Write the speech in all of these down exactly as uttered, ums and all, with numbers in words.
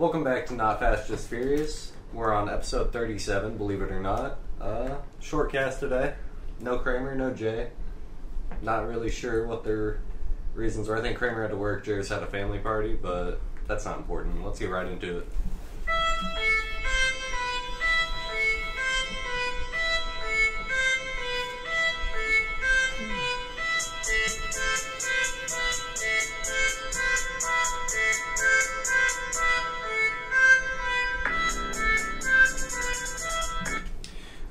Welcome back to Not Fast, Just Furious. We're on episode thirty-seven, believe it or not. Uh, short cast today. No Kramer, no Jay. Not really sure what their reasons were. I think Kramer had to work, Jerris had a family party, but that's not important. Let's get right into it.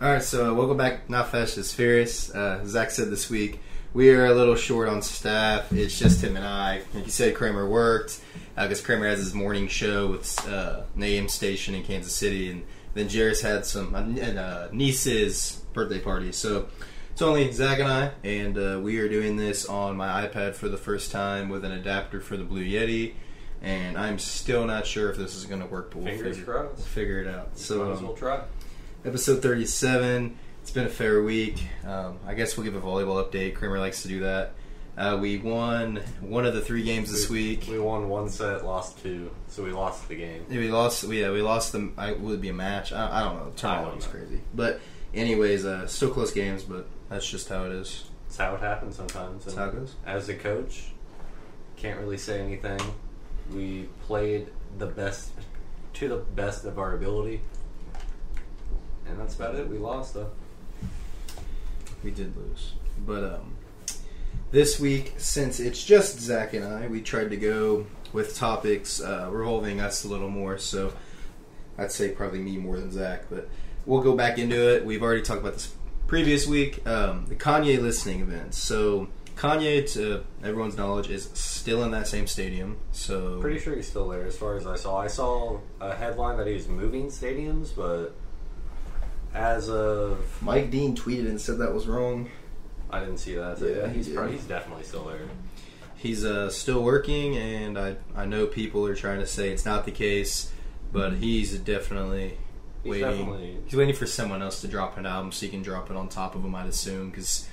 Alright, so uh, welcome back, Not Fast, Just Furious. Uh, Zack said this week, we are a little short on staff. It's just him and I. Like you said, Kramer worked. I guess Kramer has his morning show with uh, an A M station in Kansas City. And then Jerris had some, uh, and, uh, niece's birthday party. So it's only Zack and I. And uh, we are doing this on my iPad for the first time with an adapter for the Blue Yeti. And I'm still not sure if this is going to work, but we'll figure, we'll figure it out. So, might as well try. Episode thirty-seven. It's been a fair week. Um, I guess we'll give a volleyball update. Kramer likes to do that. Uh, we won one of the three games this we, week. We won one set, lost two, so we lost the game. Yeah, we lost. Yeah, we lost them. It would be a match. I, I don't know. The tournament was crazy. But anyways, uh, still close games, but that's just how it is. It's how it happens sometimes. That's how it goes. As a coach, can't really say anything. We played the best to the best of our ability. And that's about it. We lost, though. We did lose. But um, this week, since it's just Zack and I, we tried to go with topics uh, revolving us a little more. So I'd say probably me more than Zack. But we'll go back into it. We've already talked about this previous week. Um, the Kanye listening event. So Kanye, to everyone's knowledge, is still in that same stadium. So pretty sure he's still there as far as I saw. I saw a headline that he was moving stadiums, but as of Mike Dean tweeted and said that was wrong. I didn't see that. So yeah, yeah, he's yeah. Probably, he's definitely still there. He's uh, still working, and I I know people are trying to say it's not the case, but he's definitely he's waiting. Definitely. He's waiting for someone else to drop an album so he can drop it on top of him. I'd assume because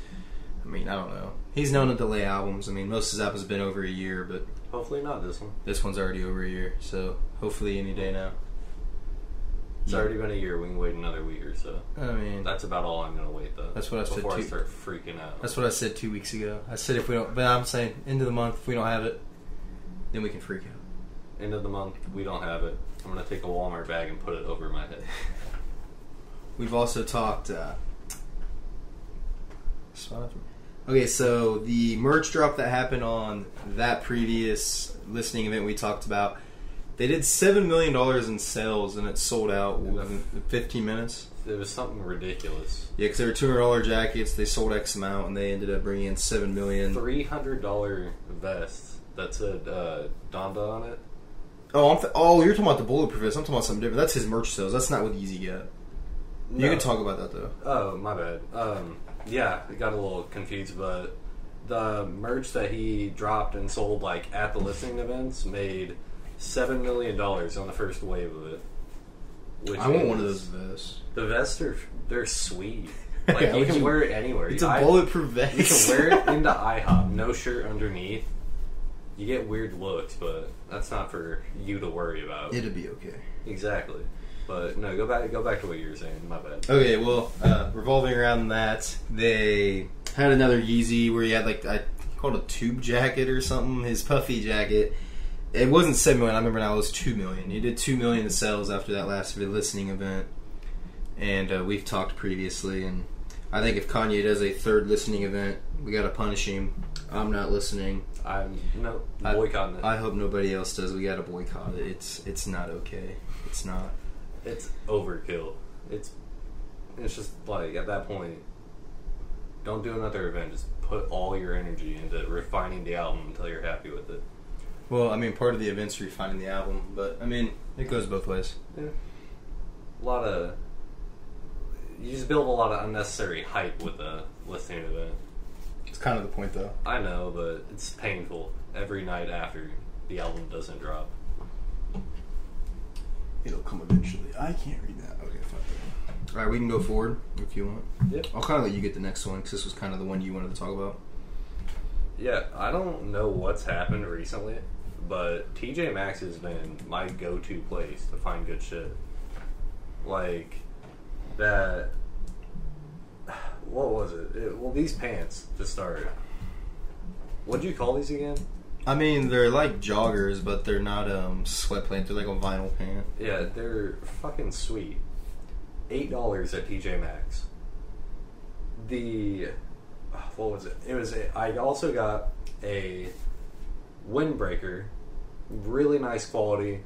I mean I don't know. He's known to delay albums. I mean most of his albums have been over a year, but hopefully not this one. This one's already over a year, so hopefully any day now. It's already been a year. We can wait another week or so. I mean, that's about all I'm going to wait, though. That's what I said. Before two, I start freaking out. That's what I said two weeks ago. I said if we don't, but I'm saying end of the month. If we don't have it, then we can freak out. End of the month, we don't have it. I'm going to take a Walmart bag and put it over my head. We've also talked. Uh, okay, so the merch drop that happened on that previous listening event we talked about. They did seven million dollars in sales, and it sold out in fifteen minutes. It was something ridiculous. Yeah, because they were two hundred dollars jackets. They sold X amount, and they ended up bringing in seven million dollars. three hundred dollars vests that said uh, Donda on it. Oh, I'm th- oh, you're talking about the bulletproof vest. I'm talking about something different. That's his merch sales. That's not what Yeezy got. No. You can talk about that, though. Oh, my bad. Um, yeah, I got a little confused, but the merch that he dropped and sold like at the listening events made seven million dollars on the first wave of it. Which I want one of those vests. The vests are they're sweet. Like, yeah, you can wear it anywhere. It's I, a bulletproof vest. You can wear it into IHOP. No shirt underneath. You get weird looks, but that's not for you to worry about. It'll be okay. Exactly. But, no, go back, go back to what you were saying. My bad. Okay, well, uh, revolving around that, they had another Yeezy where he had, like, I called it a tube jacket or something. His puffy jacket. It wasn't seven million. I remember now it was two million. He did two million in sales after that last listening event. And uh, we've talked previously. And I think if Kanye does a third listening event, we got to punish him. I'm not listening. I'm no boycotting it. I hope nobody else does. We got to boycott it. It's it's not okay. It's not. It's overkill. It's it's just like at that point, don't do another event. Just put all your energy into refining the album until you're happy with it. Well, I mean, part of the event's refining the album, but, I mean, it goes both ways. Yeah. A lot of... You just build a lot of unnecessary hype with a listening event. It's kind of the point, though. I know, but it's painful every night after the album doesn't drop. It'll come eventually. I can't read that. Okay, fuck that. Alright, we can go forward if you want. Yep. I'll kind of let you get the next one, because this was kind of the one you wanted to talk about. Yeah, I don't know what's happened recently, But T J Maxx has been my go-to place to find good shit. Like, that... What was it? it well, these pants, to start. What'd you call these again? I mean, they're like joggers, but they're not um, sweatpants. They're like a vinyl pant. Yeah, they're fucking sweet. eight dollars at T J Maxx. The... What was it? It was... A, I also got a... windbreaker, really nice quality,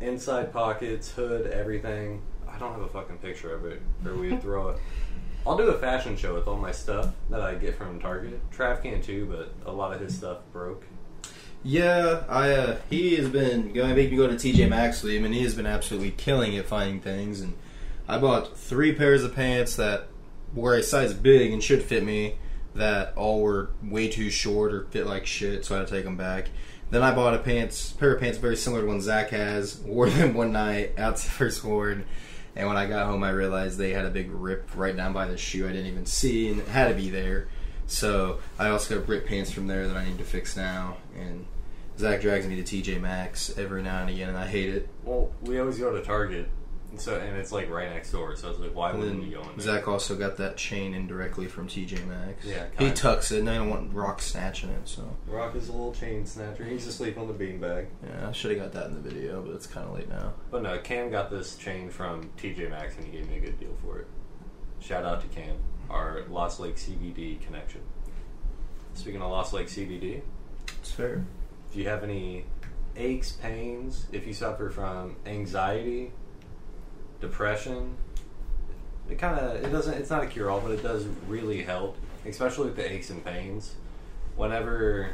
inside pockets, hood, everything. I don't have a fucking picture of it, or we'd throw it. I'll do a fashion show with all my stuff that I get from Target. Trav can too, but a lot of his stuff broke. Yeah, I uh, he has been going. Make me go to T J Maxx with him, and he has been absolutely killing it finding things. And I bought three pairs of pants that were a size big and should fit me, that all were way too short or fit like shit, so I had to take them back. Then I bought a pants, pair of pants very similar to one Zack has, wore them one night out to First Ward, and when I got home I realized they had a big rip right down by the shoe I didn't even see, and it had to be there. So I also got ripped pants from there that I need to fix now, and Zack drags me to T J Maxx every now and again, and I hate it. Well, we always go to Target. So and it's like right next door, so I was like, why wouldn't you go in there? Zach also got that chain indirectly from T J Maxx. Yeah, he tucks it, and I don't want Rock snatching it. So Rock is a little chain snatcher. He's asleep on the beanbag. Yeah, I should have got that in the video, but it's kind of late now. But no, Cam got this chain from T J Maxx, and he gave me a good deal for it. Shout out to Cam, our Lost Lake C B D connection. Speaking of Lost Lake C B D, it's fair. If you have any aches, pains, if you suffer from anxiety, depression, it kind of it doesn't it's not a cure all, but it does really help, especially with the aches and pains. Whenever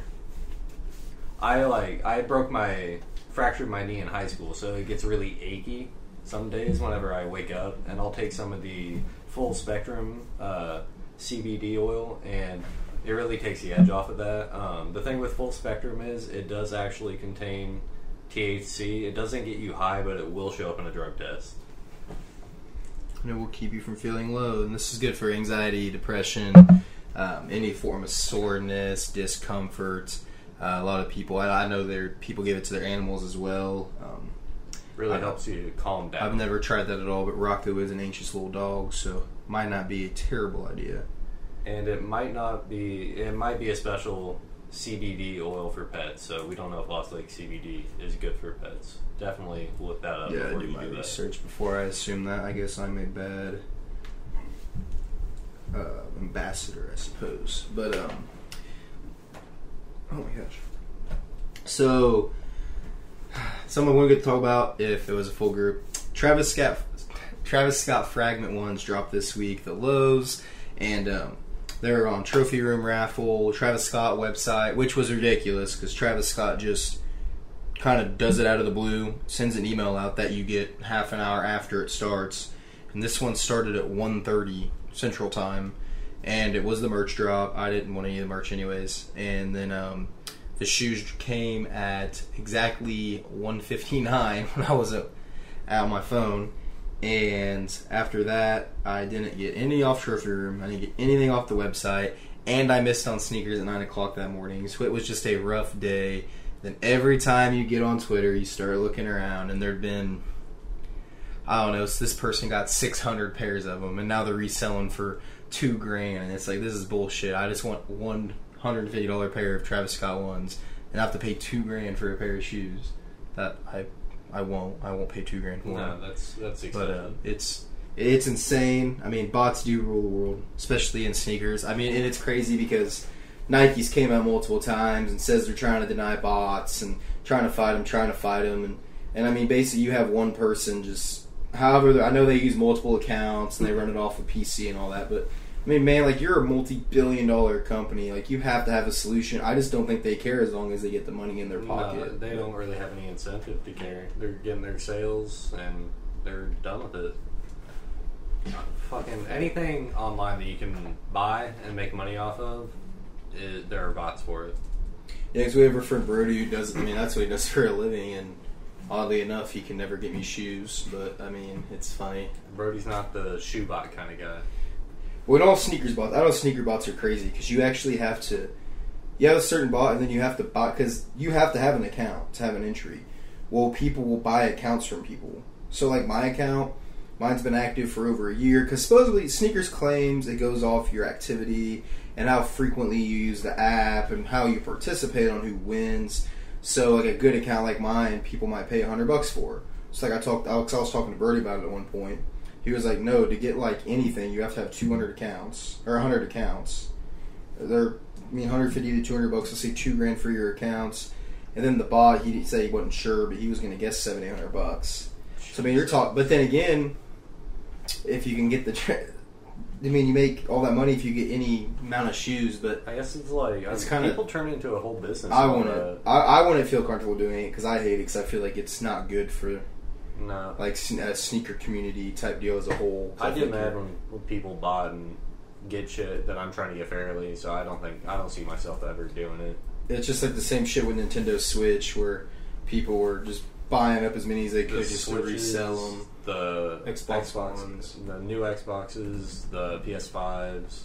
I like I broke my fractured my knee in high school, so it gets really achy some days whenever I wake up, and I'll take some of the full spectrum uh, C B D oil, and it really takes the edge off of that. Um, the thing with full spectrum is it does actually contain T H C. It doesn't get you high, but it will show up in a drug test. And it will keep you from feeling low. And this is good for anxiety, depression, um, any form of soreness, discomfort. Uh, a lot of people, I, I know there people give it to their animals as well. Um, really I, helps you calm down. I've never tried that at all, but Rocco is an anxious little dog, so might not be a terrible idea. And it might not be, it might be a special C B D oil for pets, so we don't know if Lost Lake C B D is good for pets. Definitely look that up. Yeah, before do you my do research that. Before I assume that. I guess I'm a bad uh, ambassador, I suppose. But um, oh my gosh. So, someone we could talk about if it was a full group. Travis Scott, Travis Scott Fragment ones dropped this week. The lows and. Um, They're on Trophy Room raffle, Travis Scott website, which was ridiculous because Travis Scott just kind of does it out of the blue, sends an email out that you get half an hour after it starts. And this one started at one thirty Central Time, and it was the merch drop. I didn't want any of the merch anyways. And then um, the shoes came at exactly one fifty-nine when I was out on my phone. And after that, I didn't get any off Trophy Room. I didn't get anything off the website. And I missed on sneakers at nine o'clock that morning. So it was just a rough day. Then every time you get on Twitter, you start looking around. And there'd been, I don't know, so this person got six hundred pairs of them. And now they're reselling for two grand. And it's like, this is bullshit. I just want one hundred fifty dollars pair of Travis Scott ones. And I have to pay two grand for a pair of shoes that I... I won't. I won't pay two grand for it. No, that's that's exciting. But uh, it's it's insane. I mean, bots do rule the world, especially in sneakers. I mean, and it's crazy because Nike's came out multiple times and says they're trying to deny bots and trying to fight them, trying to fight them, and and I mean, basically, you have one person just. However, I know they use multiple accounts and they run it off a P C and all that, but I mean, man, like you're a multi-billion-dollar company. Like you have to have a solution. I just don't think they care as long as they get the money in their pocket. No, they don't really have any incentive to care. They're getting their sales and they're done with it. Fucking anything online that you can buy and make money off of, it, there are bots for it. Yeah, because we have our friend Brody who does. I mean, that's what he does for a living, and oddly enough, he can never get me shoes. But I mean, it's funny. Brody's not the shoe bot kind of guy. Well, all sneakers bots, I know sneaker bots are crazy because you actually have to you have a certain bot, and then you have to buy, because you have to have an account to have an entry. Well, people will buy accounts from people. So, like, my account, mine's been active for over a year, because supposedly Sneakers claims it goes off your activity and how frequently you use the app and how you participate on who wins. So, like, a good account like mine, people might pay one hundred bucks for. So, like, I talked, I was talking to Birdie about it at one point. He was like, no, to get, like, anything, you have to have two hundred accounts, or one hundred accounts. They're, I mean, one fifty to two hundred bucks, let's say two grand for your accounts. And then the bot, he said he wasn't sure, but he was going to guess seven hundred, eight hundred bucks. So, I mean, you're talking, but then again, if you can get the, tra- I mean, you make all that money if you get any amount of shoes, but I guess it's like, it's kind of, people turn it into a whole business. I want to, I, I wouldn't feel comfortable doing it, because I hate it, because I feel like it's not good for, no, like a sneaker community type deal as a whole. I get mad when, when people buy and get shit that I'm trying to get fairly, so I don't think I don't see myself ever doing it. It's just like the same shit with Nintendo Switch, where people were just buying up as many as they could the just to resell them. The Xbox ones, the new Xboxes, the P S fives,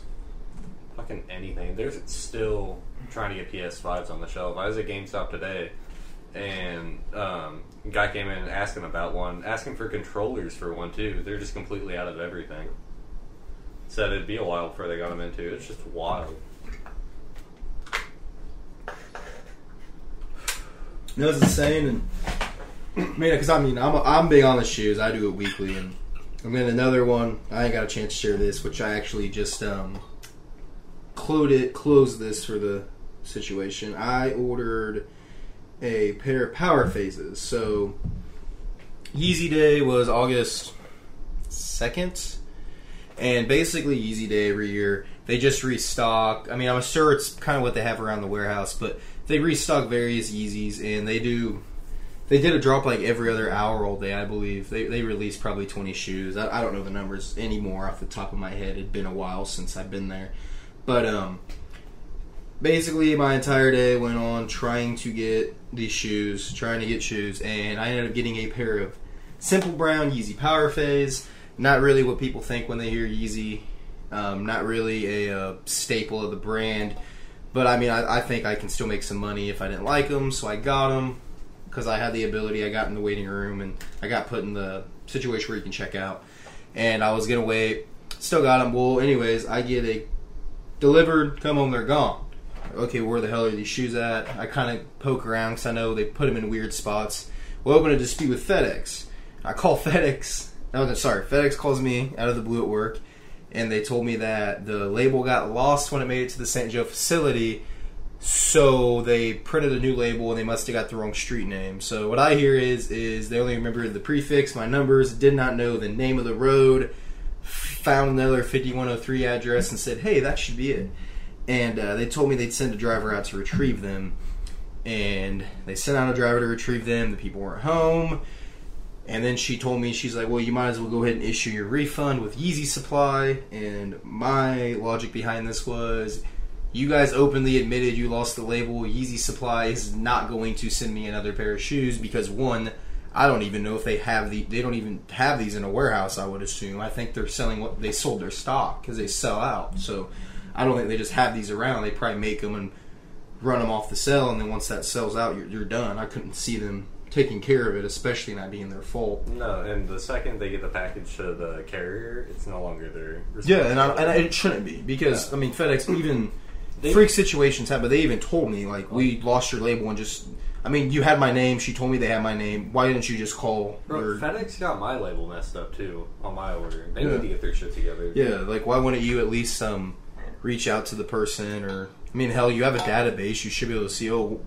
fucking anything. They're still trying to get P S fives on the shelf. I was at GameStop today, and um, a guy came in and asked him about one, asking for controllers for one too. They're just completely out of everything. Said it'd be a while before they got them into. It's just wild. No, it's insane. And man, because I mean, I'm I'm big on the shoes. I do it weekly, and and then another one. I ain't got a chance to share this, which I actually just um closed it closed this for the situation. I ordered a pair of Power Phases. So Yeezy Day was August second, and basically Yeezy Day every year they just restock. I mean, I'm sure it's kind of what they have around the warehouse, but they restock various Yeezys, and they do they did a drop like every other hour all day, I believe. They they released probably twenty shoes. I, I don't know the numbers anymore off the top of my head. It'd been a while since I've been there. But um basically, my entire day went on trying to get these shoes, trying to get shoes, and I ended up getting a pair of simple brown Yeezy Power Phase. Not really what people think when they hear Yeezy. Um, not really a, a staple of the brand. But, I mean, I, I think I can still make some money if I didn't like them, so I got them because I had the ability. I got in the waiting room, and I got put in the situation where you can check out. And I was going to wait. Still got them. Well, anyways, I get a delivered, come home, they're gone. Okay, where the hell are these shoes at? I kind of poke around because I know they put them in weird spots. We'll open a dispute with FedEx. I call FedEx. No, sorry, FedEx calls me out of the blue at work, and they told me that the label got lost when it made it to the Saint Joe facility, so they printed a new label, and they must have got the wrong street name. So what I hear is is they only remembered the prefix, my numbers, did not know the name of the road, found another fifty-one oh three address, and said, hey, that should be it. And uh, they told me they'd send a driver out to retrieve them. And they sent out a driver to retrieve them. The people weren't home. And then she told me, she's like, well, you might as well go ahead and issue your refund with Yeezy Supply. And my logic behind this was, you guys openly admitted you lost the label. Yeezy Supply is not going to send me another pair of shoes because, one, I don't even know if they have the, they don't even have these in a warehouse, I would assume. I think they're selling what they sold their stock because they sell out. So I don't think they just have these around. They probably make them and run them off the sale, and then once that sells out, you're, you're done. I couldn't see them taking care of it, especially not being their fault. No, and the second they get the package to the carrier, it's no longer their responsibility. Yeah, and, I, and I, it shouldn't be because, yeah. I mean, FedEx, even they, freak situations happen, but they even told me, like, we lost your label and just, I mean, you had my name. She told me they had my name. Why didn't you just call? Bro, FedEx got my label messed up, too, on my order. They yeah. need to get their shit together. Yeah, like, why wouldn't you at least um, reach out to the person? Or, I mean, hell, you have a database. You should be able to see, oh,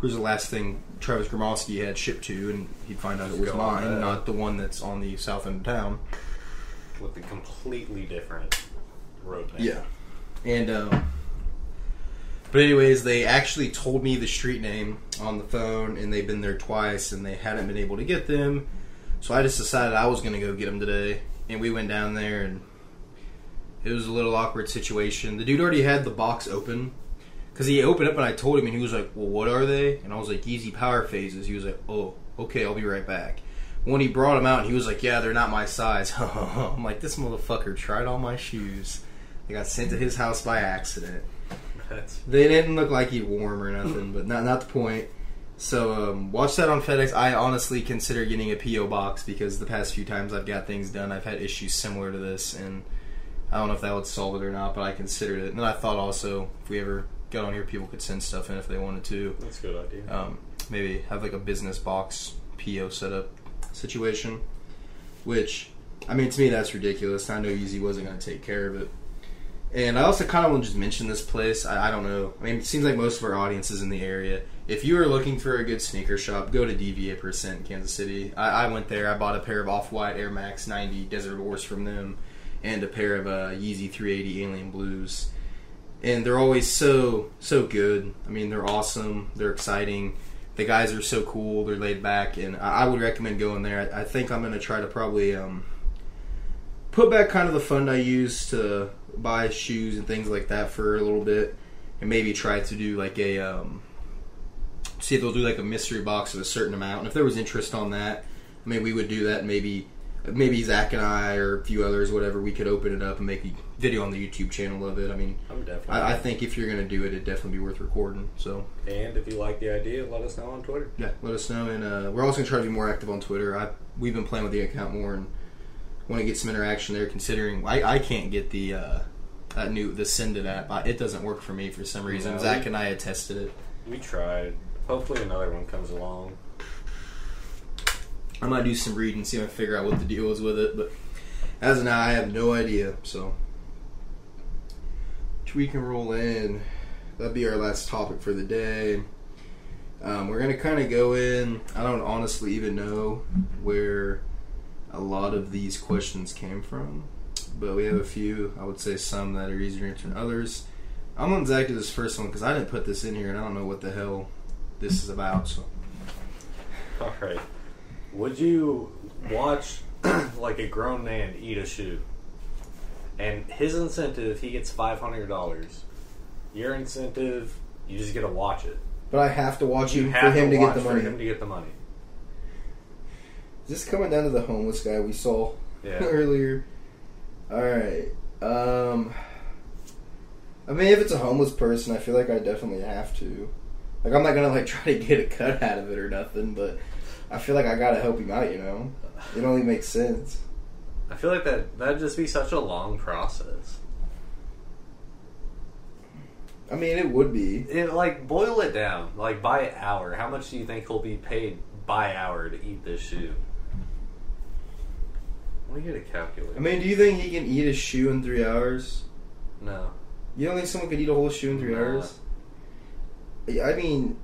who's the last thing Travis Gromowski had shipped to, and he'd find out it was mine, not the one that's on the south end of town. With a completely different road name. Yeah. And, um, but anyways, they actually told me the street name on the phone, and they've been there twice, and they hadn't been able to get them. So I just decided I was going to go get them today, and we went down there, and it was a little awkward situation. The dude already had the box open. Because he opened up and I told him, and he was like, well, what are they? And I was like, Yeezy Power Phases. He was like, oh, okay, I'll be right back. When he brought them out, he was like, yeah, they're not my size. I'm like, this motherfucker tried all my shoes. They got sent to his house by accident. That's... They didn't look like he wore them or nothing, but not not the point. So um, watch that on FedEx. I honestly consider getting a P O box because the past few times I've got things done, I've had issues similar to this, and I don't know if that would solve it or not, but I considered it. And then I thought also, if we ever got on here, people could send stuff in if they wanted to. That's a good idea. Um, maybe have like a business box P O setup situation, which, I mean, to me that's ridiculous. I know Yeezy wasn't going to take care of it. And I also kind of want to just mention this place. I, I don't know. I mean, it seems like most of our audience is in the area. If you are looking for a good sneaker shop, go to D V eight in Kansas City. I, I went there. I bought a pair of Off-White Air Max ninety Desert Wars from them and a pair of uh, Yeezy three eighty Alien Blues. And they're always so, so good. I mean, they're awesome. They're exciting. The guys are so cool. They're laid back. And I, I would recommend going there. I, I think I'm going to try to probably um, put back kind of the fund I used to buy shoes and things like that for a little bit, and maybe try to do like a um, see if they'll do like a mystery box of a certain amount, and if there was interest on that, I mean, we would do that. Maybe maybe Zach and I or a few others, whatever, we could open it up and make a video on the YouTube channel of it. I mean, I'm definitely I, I think if you're going to do it, it'd definitely be worth recording. So, and if you like the idea, let us know on Twitter. Yeah, let us know, and uh, we're also going to try to be more active on Twitter. I we've been playing with the account more and want to get some interaction there, considering I, I can't get the uh, that new the send it app. I, it doesn't work for me for some reason. No, Zach we, and I had tested it. We tried. Hopefully another one comes along. I might do some reading, see if I can figure out what the deal is with it. But as of now, I have no idea. So we can roll in. That'd be our last topic for the day. Um, we're gonna kind of go in. I don't honestly even know where a lot of these questions came from, but we have a few. I would say some that are easier to answer than others. I'm on Zach to this first one because I didn't put this in here and I don't know what the hell this is about. So, all right, would you watch like a grown man eat a shoe? And his incentive, he gets five hundred dollars. Your incentive, you just get to watch it. But I have to watch you for him to get the money. For him to get the money. Just coming down to the homeless guy we saw yeah. earlier. Alright. Um, I mean, if it's a homeless person, I feel like I definitely have to. Like, I'm not going to, like, try to get a cut out of it or nothing, but I feel like I got to help him out, you know? It only makes sense. I feel like that that'd just be such a long process. I mean, it would be. It, like, boil it down. Like, by hour. How much do you think he'll be paid by hour to eat this shoe? Let me get a calculator. I mean, do you think he can eat a shoe in three hours? No. You don't think someone could eat a whole shoe in three no. hours? I mean,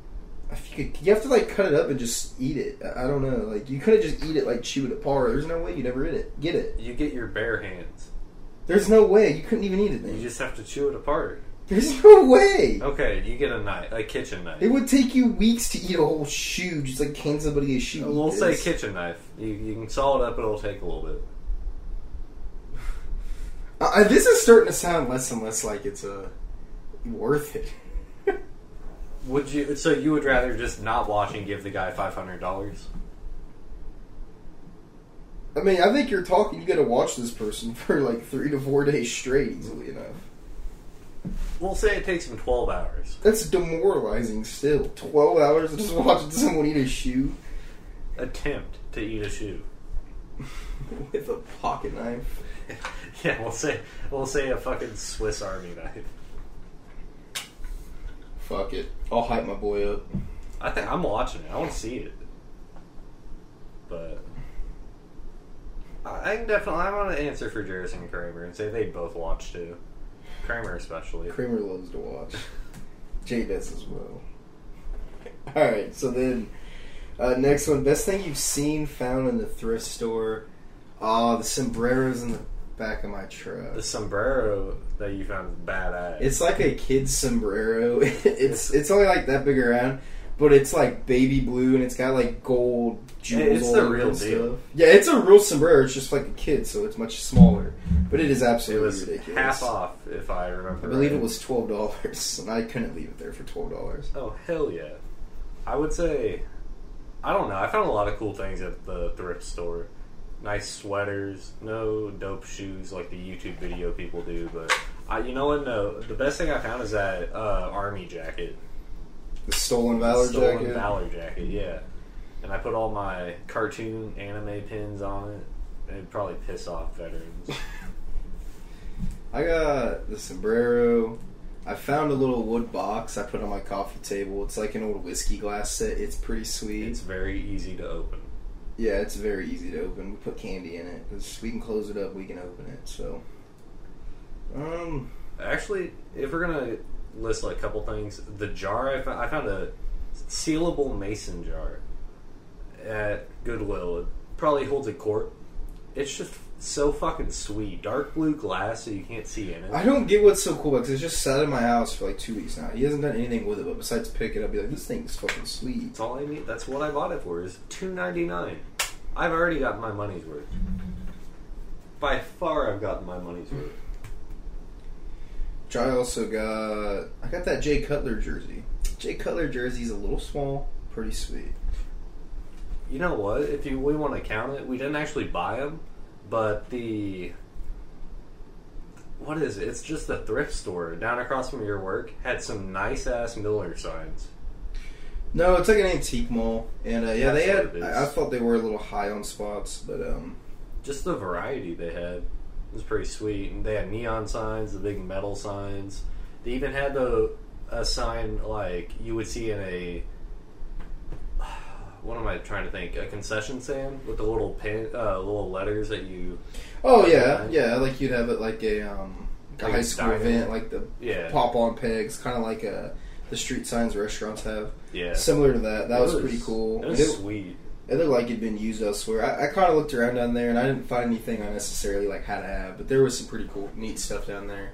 if you, could, you have to, like, cut it up and just eat it. I don't know. Like, you couldn't just eat it, like, chew it apart. There's no way you'd ever eat it. Get it. You get your bare hands. There's no way. You couldn't even eat it then. You just have to chew it apart. There's no way. Okay, you get a knife, a kitchen knife. It would take you weeks to eat a whole shoe. Just, like, can somebody a shoe? We'll say this. Kitchen knife. You, you can saw it up, it'll take a little bit. Uh, this is starting to sound less and less like it's uh, worth it. Would you? So you would rather just not watch and give the guy five hundred dollars? I mean, I think you're talking, you got to watch this person for like three to four days straight easily enough. We'll say it takes him twelve hours. That's demoralizing still. twelve hours of just watching someone eat a shoe? Attempt to eat a shoe. With a pocket knife. Yeah, we'll say we'll say a fucking Swiss Army knife. Fuck it. I'll hype my boy up. I think I'm watching it. I want to see it. But I can definitely I want to answer for Jerris and Kramer and say they both watch too. Kramer especially. Kramer loves to watch. Jay does as well. Alright, so then uh, next one. Best thing you've seen found in the thrift store. Oh, the sombrero's in the back of my truck. The sombrero that you found is badass. It's like a kid's sombrero. It's it's only like that big around, but it's like baby blue and it's got like gold jewels. Yeah, it's the real deal. Stuff. Yeah, it's a real sombrero. It's just like a kid, so it's much smaller. But it is absolutely it was ridiculous. Half off, if I remember. I believe right. It was twelve dollars, and I couldn't leave it there for twelve dollars. Oh hell yeah! I would say, I don't know. I found a lot of cool things at the thrift store. Nice sweaters, no dope shoes like the YouTube video people do, but I, you know what? No, the best thing I found is that uh, army jacket, the stolen valor stolen jacket. Stolen valor jacket, yeah. And I put all my cartoon anime pins on it. It'd probably piss off veterans. I got the sombrero. I found a little wood box I put on my coffee table. It's like an old whiskey glass set. It's pretty sweet. It's very easy to open. Yeah, it's very easy to open. We put candy in it. Cause we can close it up, we can open it, so... Um... Actually, if we're gonna list, like, a couple things, the jar I found... I found a sealable mason jar at Goodwill. It probably holds a quart. It's just... so fucking sweet. Dark blue glass so you can't see in it. I don't get what's so cool because it's just sat in my house for like two weeks now. He hasn't done anything with it, but besides pick it up, be like, this thing's fucking sweet. That's all I need. That's what I bought it for, is two ninety-nine. I've already got my money's worth. By far I've gotten my money's worth. Which I also got... I got that Jay Cutler jersey. Jay Cutler jersey's a little small. Pretty sweet. You know what? If you we want to count it, we didn't actually buy them. But the, what is it? It's just a thrift store down across from your work had some nice ass Miller signs. No, it's like an antique mall, and uh, yeah, that's they had. I, I thought they were a little high on spots, but um, just the variety they had was pretty sweet. And they had neon signs, the big metal signs. They even had the a sign like you would see in a. What am I trying to think? A concession stand with the little pin, uh, little letters that you. Oh yeah, yeah. Like you'd have it like a um, like a high school event, like the yeah. pop on pegs, kind of like a the street signs restaurants have. Yeah, similar to that. That was, was pretty cool. It was it, sweet. It looked like it'd been used elsewhere. I, I kind of looked around down there, and I didn't find anything I necessarily like had to have, but there was some pretty cool, neat stuff down there.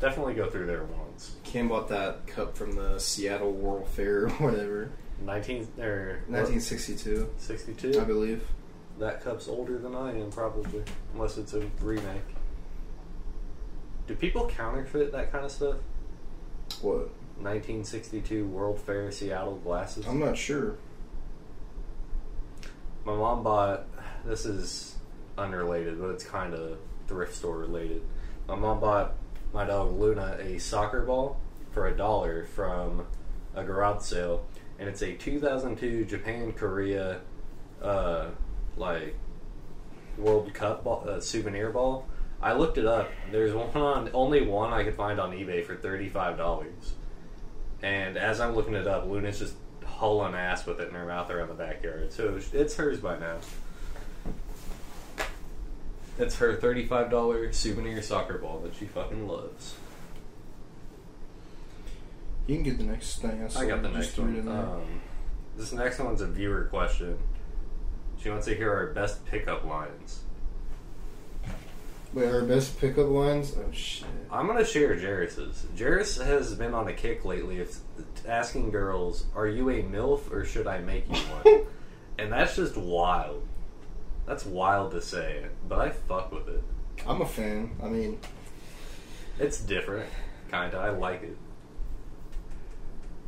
Definitely go through there once. Cam bought that cup from the Seattle World Fair or whatever. nineteen or nineteen sixty-two. sixty-two? I believe. That cup's older than I am, probably. Unless it's a remake. Do people counterfeit that kind of stuff? What? nineteen sixty-two World Fair Seattle glasses? I'm not sure. My mom bought... This is unrelated, but it's kind of thrift store related. My mom bought my dog Luna a soccer ball for a dollar from a garage sale. And it's a two thousand two Japan Korea, uh, like World Cup ball, uh, souvenir ball. I looked it up. There's one on only one I could find on eBay for thirty-five dollars. And as I'm looking it up, Luna's just hauling ass with it in her mouth around the backyard. So it's hers by now. It's her thirty-five dollars souvenir soccer ball that she fucking loves. You can get the next thing. I, I got the next one. Um, this next one's a viewer question. She wants to hear our best pickup lines. Wait, our best pickup lines? Oh, shit. I'm going to share Jerris's. Jerris has been on a kick lately of asking girls, are you a MILF or should I make you one? And that's just wild. That's wild to say, but I fuck with it. I'm a fan. I mean... It's different, kind of. I like it.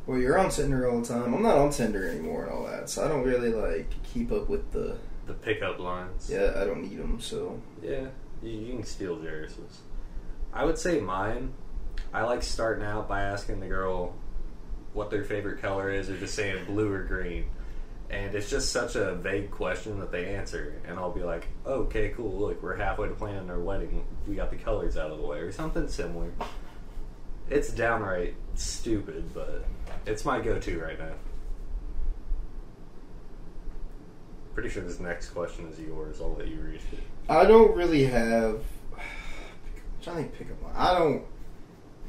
Well, you're on Tinder all the time. I'm not on Tinder anymore and all that, so I don't really, like, keep up with the... The pickup lines. Yeah, I don't need them, so... Yeah, you, you can steal Jerris's. I would say mine, I like starting out by asking the girl what their favorite color is or just saying blue or green. And it's just such a vague question that they answer, and I'll be like, okay, cool, look, we're halfway to planning our wedding. We got the colors out of the way, or something similar. It's downright stupid, but... It's my go-to right now. Pretty sure this next question is yours. I'll let you read it. I don't really have... I'm trying to think pickup line. I don't...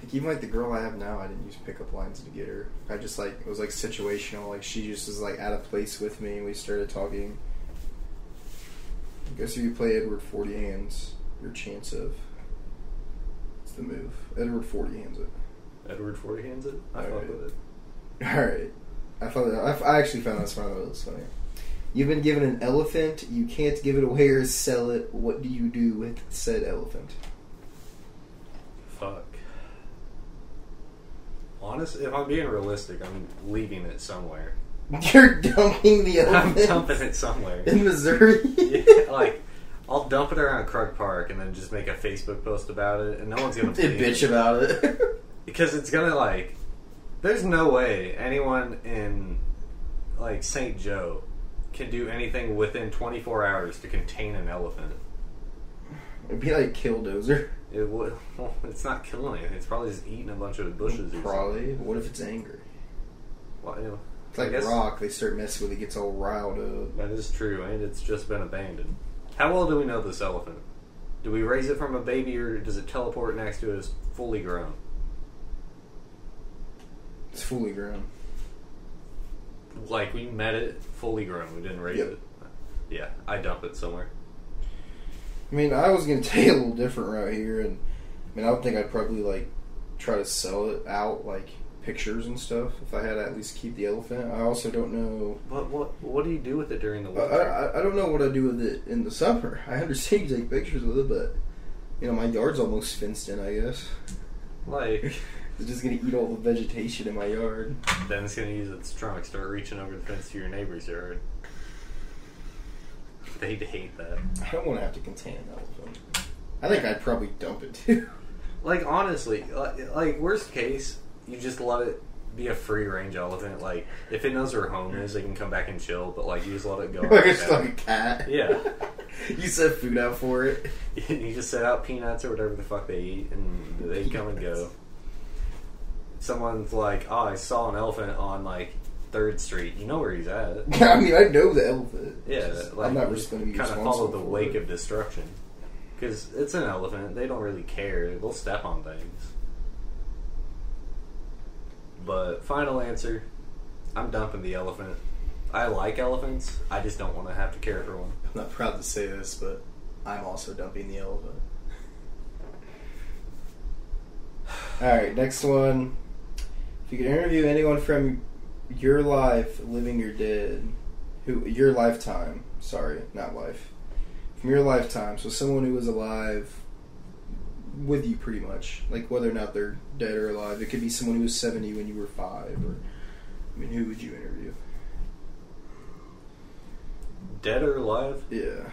Like, even, like, the girl I have now, I didn't use pickup lines to get her. I just, like... It was, like, situational. Like, she just was, like, out of place with me, and we started talking. I guess if you play Edward Forty Hands, your chance of... It's the move. Edward Forty Hands it. Edward Forty Hands it? I fuck with it. Alright. I found that, I actually found this one that was funny. You've been given an elephant. You can't give it away or sell it. What do you do with said elephant? Fuck. Honestly, if I'm being realistic, I'm leaving it somewhere. You're dumping the elephant? I'm dumping it somewhere. In Missouri? Yeah, like, I'll dump it around Krug Park and then just make a Facebook post about it, and no one's gonna they bitch about it because it's gonna like. There's no way anyone in like Saint Joe can do anything within twenty-four hours to contain an elephant. It'd be like Killdozer. It would. Well, it's not killing anything. It's probably just eating a bunch of bushes. Probably. Or what if it's anger? Well, you know, it's like Rock. They start messing with it, gets all riled up. That is true, and it's just been abandoned. How well do we know this elephant? Do we raise it from a baby, or does it teleport next to us fully grown? It's fully grown. Like, we met it fully grown. We didn't raise yep. it. Yeah, I dump it somewhere. I mean, I was going to take a little different route here, and I mean, I would think I'd probably, like, try to sell it out, like, pictures and stuff, if I had to at least keep the elephant. I also don't know... What what what do you do with it during the winter? I, I, I don't know what I do with it in the summer. I understand you take pictures with it, but, you know, my yard's almost fenced in, I guess. Like... It's just going to eat all the vegetation in my yard. Then it's going to use its trunk, start reaching over the fence to your neighbor's yard. They'd hate that. I don't want to have to contain an elephant. I think I'd probably dump it too. Like, honestly, like, worst case, you just let it be a free-range elephant. Like, if it knows where home is, it can come back and chill, but, like, you just let it go. Like, it's like a cat. Yeah. You set food out for it. You just set out peanuts or whatever the fuck they eat, and they come and go. Someone's like, oh, I saw an elephant on, like, third street. You know where he's at. I mean, I know the elephant. Yeah, just, like, I'm not just going to be kind of follow the wake it. of destruction. Because it's an elephant. They don't really care. They'll step on things. But, final answer, I'm dumping the elephant. I like elephants. I just don't want to have to care for one. I'm not proud to say this, but I'm also dumping the elephant. Alright, next one. If you could interview anyone from your life, living or dead, who your lifetime, sorry, not life, from your lifetime, so someone who was alive with you pretty much, like whether or not they're dead or alive, it could be someone who was seventy when you were five, or, I mean, who would you interview? Dead or alive? Yeah.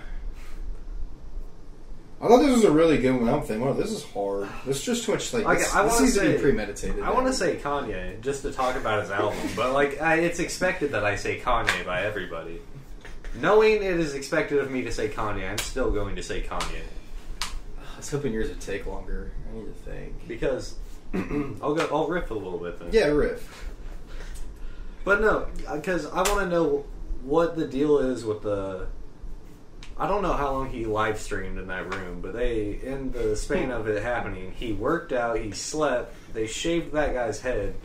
I thought this was a really good one. I'm thinking, wow, this is hard. There's just too much, like, like this, I this needs say, to be premeditated. I want to say Kanye, just to talk about his album, but, like, I, it's expected that I say Kanye by everybody. Knowing it is expected of me to say Kanye, I'm still going to say Kanye. I was hoping yours would take longer. I need to think. Because, I'll go, I'll riff a little bit then. Yeah, riff. But no, because I want to know what the deal is with the... I don't know how long he live streamed in that room, but they, in the span of it happening, he worked out, he slept, they shaved that guy's head.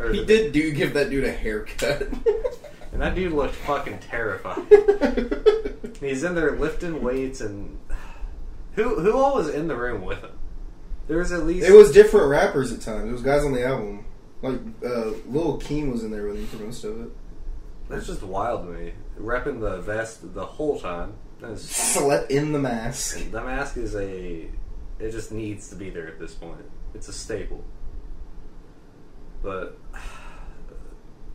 Or he the, did do give that dude a haircut. And that dude looked fucking terrified. He's in there lifting weights and... Who who all was in the room with him? There was at least... It was different rappers at times. It was guys on the album. Like, uh, Lil' Keem was in there with him for most of it. That's just wild to me. Repping the vest the whole time. Slept in the mask. The mask is a... It just needs to be there at this point. It's a staple. But...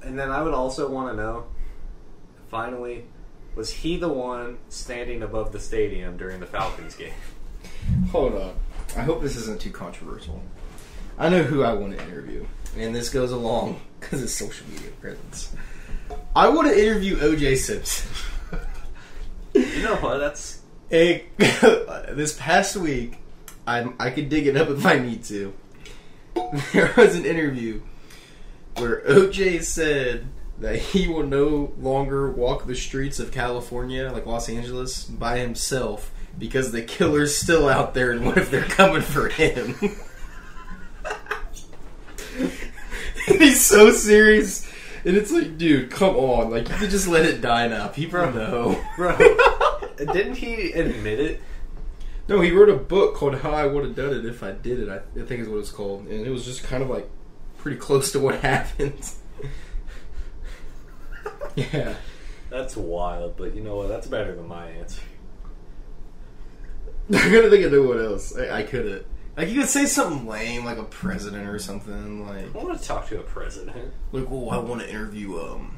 And then I would also want to know, finally, was he the one standing above the stadium during the Falcons game? Hold on. I hope this isn't too controversial. I know who I want to interview. And this goes along because it's social media presence. I want to interview O J Simpson. You know what? That's hey, this past week. I'm I could dig it up if I need to. There was an interview where O J said that he will no longer walk the streets of California, like Los Angeles, by himself because the killer's still out there, and what if they're coming for him? And he's so serious. And it's like, dude, come on. Like, you could just let it die now. People know. Bro, didn't he admit it? No, he wrote a book called How I Would Have Done It If I Did It, I think is what it's called. And it was just kind of, like, pretty close to what happened. Yeah. That's wild, but you know what? That's better than my answer. I'm going to think of no one else. I, I couldn't. Like, you could say something lame, like a president or something. Like, I want to talk to a president. Like, oh, I want to interview um,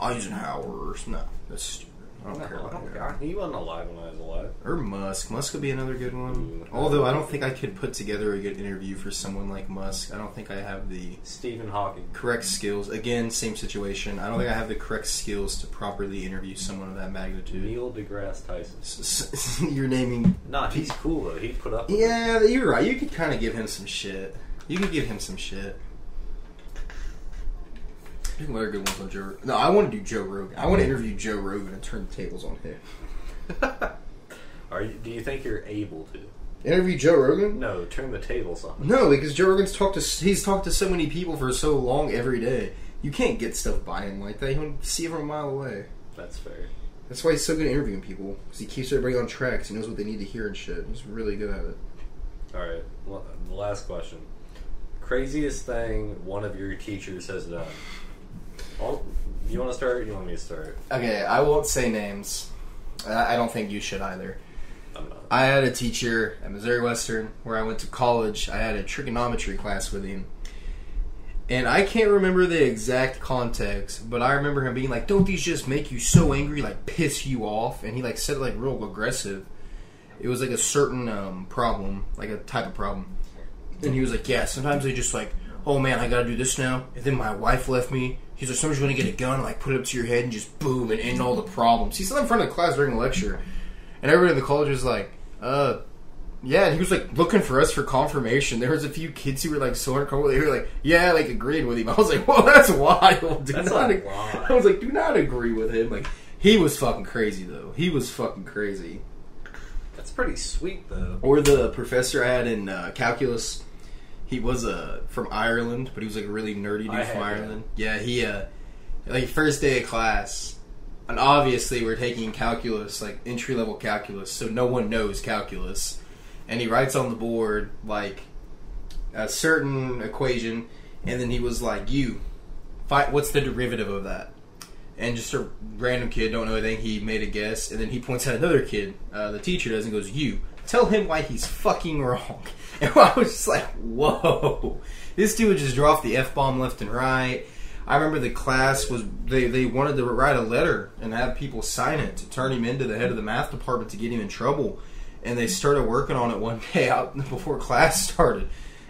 Eisenhower or something. No, that's stupid. I don't no, care about I don't God, he wasn't alive when I was alive. Or Musk. Musk would be another good one. Mm-hmm. Although I don't think I could put together a good interview for someone like Musk. I don't think I have the... Stephen Hawking. Correct skills. Again, same situation. I don't think I have the correct skills to properly interview someone of that magnitude. Neil deGrasse Tyson. S- s- you're naming... Nah, he's cool, though. He put up with Yeah, it. You're right. You could kind of give him some shit. You could give him some shit. There's another good ones on Joe Rogan. No, I want to do Joe Rogan. I want to interview Joe Rogan and turn the tables on him. Are you, do you think you're able to? Interview Joe Rogan? No, turn the tables on him. No, because Joe Rogan's talked to, he's talked to so many people for so long every day. You can't get stuff by him like that. He'll see it from a mile away. That's fair. That's why he's so good at interviewing people. Because he keeps everybody on track. He knows what they need to hear and shit. He's really good at it. Alright, well, the last question. Craziest thing one of your teachers has done? I'll, you want to start or you want me to start? Okay, I won't say names. I don't think you should either. I'm not. I had a teacher at Missouri Western where I went to college. I had a trigonometry class with him. And I can't remember the exact context, but I remember him being like, don't these just make you so angry, like piss you off? And he like said it like real aggressive. It was like a certain um, problem, like a type of problem. And he was like, yeah, sometimes they just like, oh man, I gotta do this now. And then my wife left me. He's like, somebody's going to get a gun and, like, put it up to your head and just boom and end all the problems. He's sat in front of the class during a lecture. And everybody in the college was like, uh, yeah. And he was, like, looking for us for confirmation. There was a few kids who were, like, so uncomfortable. They were like, yeah, like, agreed with him. I was like, well, that's wild. Do that's not a lot. I was like, do not agree with him. Like, he was fucking crazy, though. He was fucking crazy. That's pretty sweet, though. Or the professor I had in uh, calculus... He was uh, from Ireland, but he was like a really nerdy dude I from Ireland. That. Yeah, he, uh, like, first day of class, and obviously we're taking calculus, like entry-level calculus, so no one knows calculus. And he writes on the board, like, a certain equation, and then he was like, you, fight, what's the derivative of that? And just a random kid, don't know anything, he made a guess, and then he points at another kid, uh, the teacher does, and goes, you, tell him why he's fucking wrong. And I was just like, whoa. This dude would just drop the F-bomb left and right. I remember the class was, they, they wanted to write a letter and have people sign it to turn him into the head of the math department to get him in trouble. And they started working on it one day out before class started.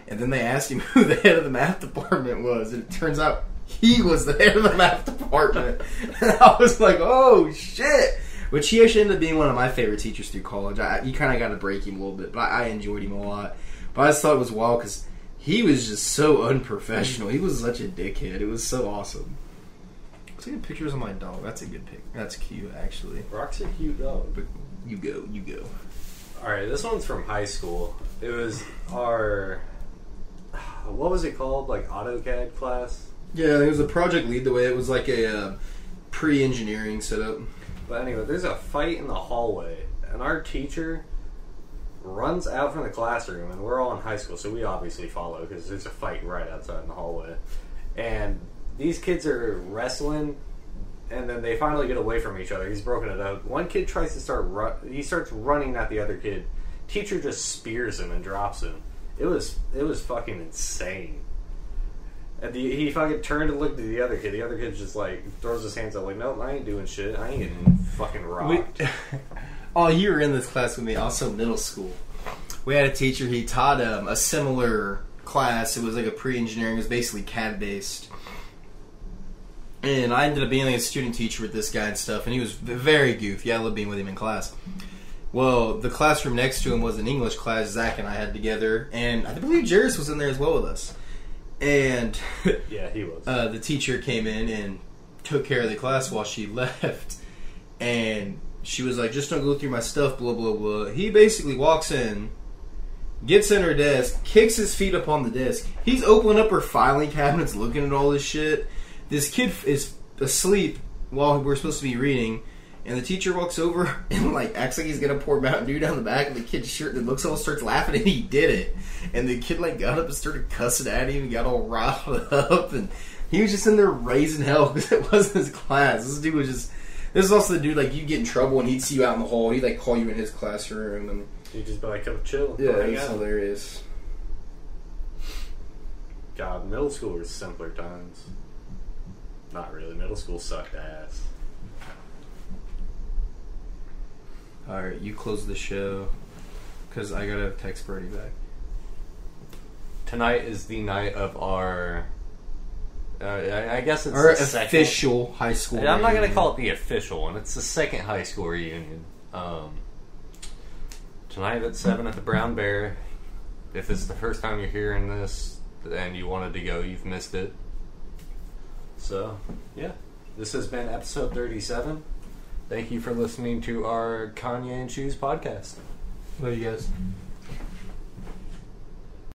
And then they asked him who the head of the math department was. And it turns out he was the head of the math department. And I was like, oh, shit. Which he actually ended up being one of my favorite teachers through college. I, you kind of got to break him a little bit, but I, I enjoyed him a lot. But I just thought it was wild because he was just so unprofessional. He was such a dickhead. It was so awesome. I'm taking pictures of my dog. That's a good pic. That's cute, actually. Rock's a cute dog. But you go, you go. All right, this one's from high school. It was our, what was it called? Like AutoCAD class? Yeah, it was a project lead the way. It was like a uh, pre-engineering setup. But anyway, there's a fight in the hallway, and our teacher... runs out from the classroom, and we're all in high school, so we obviously follow because there's a fight right outside in the hallway. And these kids are wrestling, and then they finally get away from each other. He's broken it up. One kid tries to start, ru- he starts running at the other kid. Teacher just spears him and drops him. It was, it was fucking insane. And the, he fucking turned and looked at the other kid. The other kid just like throws his hands up, like, nope, I ain't doing shit. I ain't getting fucking rocked. Oh, you were in this class with me, also middle school. We had a teacher, he taught um, a similar class. It was like a pre-engineering, it was basically C A D-based. And I ended up being like a student teacher with this guy and stuff, and he was very goofy. I loved being with him in class. Well, the classroom next to him was an English class Zack and I had together, and I believe Jerris was in there as well with us. And yeah, he was. Uh, the teacher came in and took care of the class while she left, and... she was like, just don't go through my stuff, blah, blah, blah. He basically walks in, gets in her desk, kicks his feet up on the desk. He's opening up her filing cabinets, looking at all this shit. This kid is asleep while we're supposed to be reading, and the teacher walks over and, like, acts like he's going to pour Mountain Dew down the back of the kid's shirt, and looks all starts laughing, and he did it. And the kid, like, got up and started cussing at him and got all riled up, and he was just in there raising hell because it wasn't his class. This dude was just... This is also the dude, like, you'd get in trouble and he'd see you out in the hall. He'd, like, call you in his classroom. And he'd just be like, come chill. Yeah, it was hilarious. God, middle school was simpler times. Not really. Middle school sucked ass. Alright, you close the show, because I gotta text Brody back. Tonight is the night of our... Uh, I, I guess it's our official second, high school reunion. I'm not going to call it the official one. It's the second high school reunion. Um, tonight at seven at the Brown Bear. If it's the first time you're hearing this and you wanted to go, you've missed it. So, yeah. This has been episode thirty-seven. Thank you for listening to our Kanye and Shoes podcast. Love you guys.